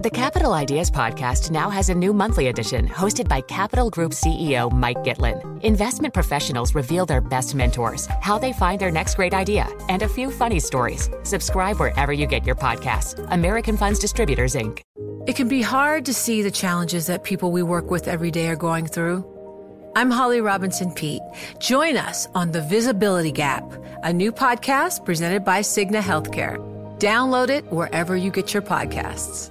The Capital Ideas Podcast now has a new monthly edition hosted by Capital Group CEO Mike Gitlin. Investment professionals reveal their best mentors, how they find their next great idea, and a few funny stories. Subscribe wherever you get your podcasts. American Funds Distributors, Inc. It can be hard to see the challenges that people we work with every day are going through. I'm Holly Robinson Peete. Join us on The Visibility Gap, a new podcast presented by Cigna Healthcare. Download it wherever you get your podcasts.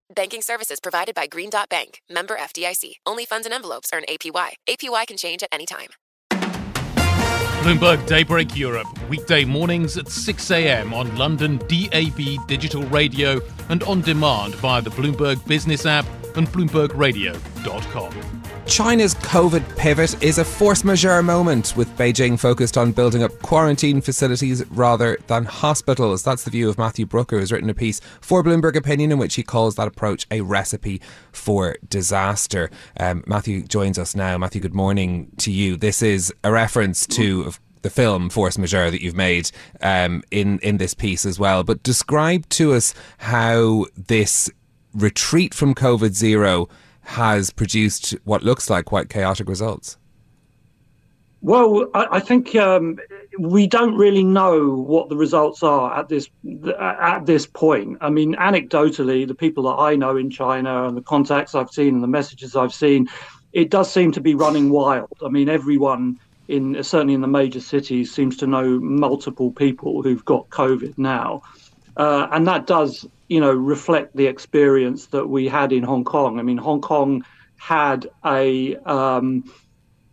Banking services provided by Green Dot Bank. Member FDIC. Only funds and envelopes earn APY. APY can change at any time. Bloomberg Daybreak Europe, weekday mornings at 6 a.m. on London DAB digital radio and on demand via the Bloomberg Business app and BloombergRadio.com. China's COVID pivot is a force majeure moment, with Beijing focused on building up quarantine facilities rather than hospitals. That's the view of Matthew Brooker, who's written a piece for Bloomberg Opinion in which he calls that approach a recipe for disaster. Matthew joins us now. Matthew, good morning to you. This is a reference to the film Force Majeure that you've made in this piece as well. But describe to us how this retreat from COVID zero has produced what looks like quite chaotic results. Well, I think we don't really know what the results are at this point. I mean, anecdotally, the people that I know in China and the contacts I've seen and the messages I've seen, it does seem to be running wild. I mean, everyone certainly in the major cities seems to know multiple people who've got COVID now. And that does, reflect the experience that we had in Hong Kong. I mean, Hong Kong had a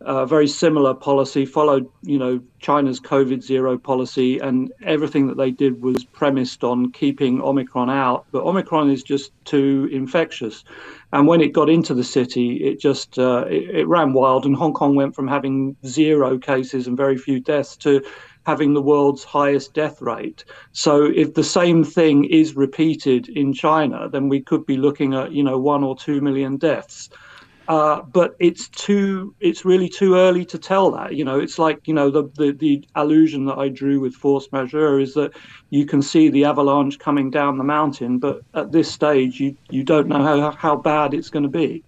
very similar policy, followed, China's COVID zero policy, and everything that they did was premised on keeping Omicron out. But Omicron is just too infectious. And when it got into the city, it just it ran wild. And Hong Kong went from having zero cases and very few deaths to having the world's highest death rate. So if the same thing is repeated in China, then we could be looking at, 1 or 2 million deaths. But it's really too early to tell that. It's like, the allusion that I drew with force majeure is that you can see the avalanche coming down the mountain, but at this stage, you don't know how bad it's going to be.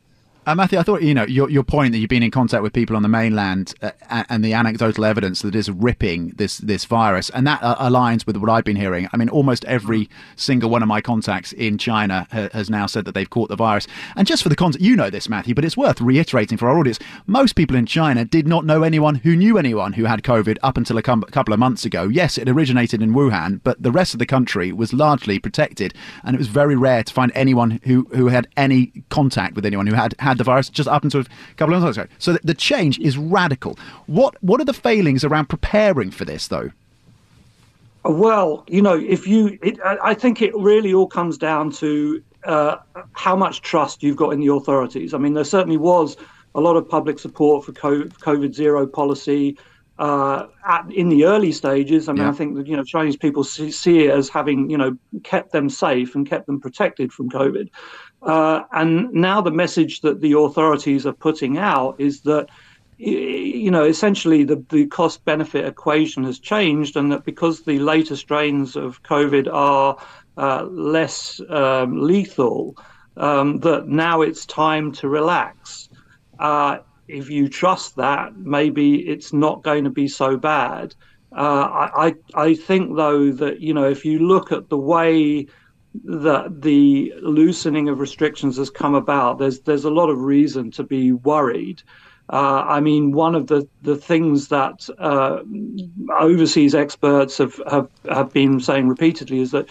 Matthew, I thought, your point that you've been in contact with people on the mainland and the anecdotal evidence that is ripping this virus, and that aligns with what I've been hearing. I mean, almost every single one of my contacts in China has now said that they've caught the virus. And just for the context, you know this, Matthew, but it's worth reiterating for our audience. Most people in China did not know anyone who knew anyone who had COVID up until a couple of months ago. Yes, it originated in Wuhan, but the rest of the country was largely protected, and it was very rare to find anyone who had any contact with anyone who had the virus just up until a couple of months ago. So the change is radical. What are the failings around preparing for this, though? Well, I think it really all comes down to how much trust you've got in the authorities. I mean, there certainly was a lot of public support for COVID zero policy in the early stages. I mean, yeah. I think that, Chinese people see it as having, kept them safe and kept them protected from COVID. And now the message that the authorities are putting out is that, essentially the cost benefit equation has changed, and that because the later strains of COVID are less lethal, that now it's time to relax. If you trust that, maybe it's not going to be so bad. I think, though, that, if you look at the way that the loosening of restrictions has come about, there's a lot of reason to be worried. I mean, one of the things that overseas experts have been saying repeatedly is that,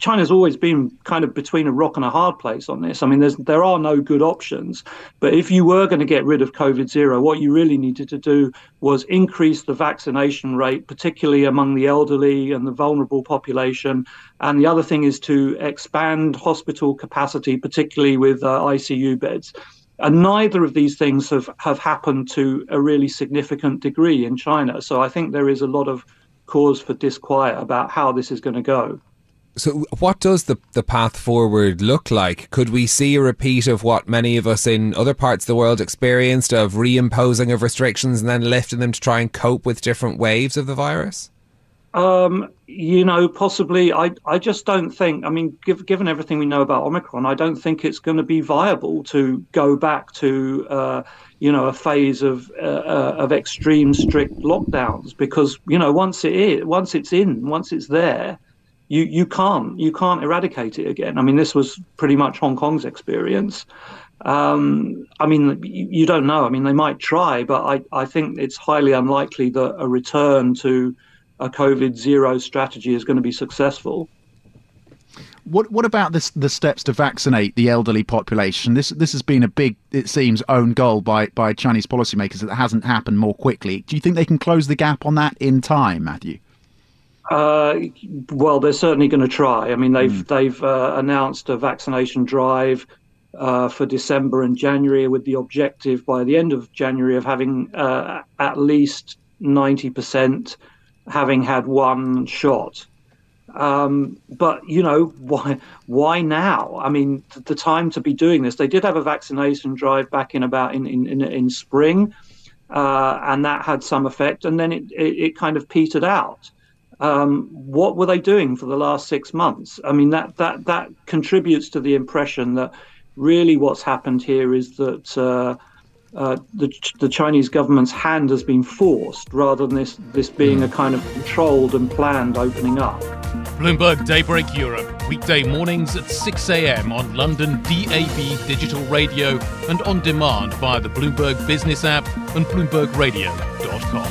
China's always been kind of between a rock and a hard place on this. I mean, there are no good options. But if you were going to get rid of COVID zero, what you really needed to do was increase the vaccination rate, particularly among the elderly and the vulnerable population. And the other thing is to expand hospital capacity, particularly with ICU beds. And neither of these things have happened to a really significant degree in China. So I think there is a lot of cause for disquiet about how this is going to go. So what does the path forward look like? Could we see a repeat of what many of us in other parts of the world experienced of reimposing of restrictions and then lifting them to try and cope with different waves of the virus? Possibly. I just don't think, given everything we know about Omicron, I don't think it's going to be viable to go back to, a phase of extreme strict lockdowns, because, once it's there, you can't eradicate it again. This was pretty much Hong Kong's experience. You don't know. They might try, but I think it's highly unlikely that a return to a COVID zero strategy is going to be successful. What about the steps to vaccinate the elderly population? This has been a big, it seems, own goal by Chinese policymakers that hasn't happened more quickly. Do you think they can close the gap on that in time, Matthew? Well, they're certainly going to try. They've announced a vaccination drive for December and January, with the objective by the end of January of having at least 90% having had one shot. Why now? The time to be doing this. They did have a vaccination drive back in about in spring, and that had some effect, and then it kind of petered out. What were they doing for the last 6 months? That contributes to the impression that really what's happened here is that the Chinese government's hand has been forced, rather than this being a kind of controlled and planned opening up. Bloomberg Daybreak Europe, weekday mornings at 6 a.m. on London DAB digital radio and on demand via the Bloomberg Business app and BloombergRadio.com.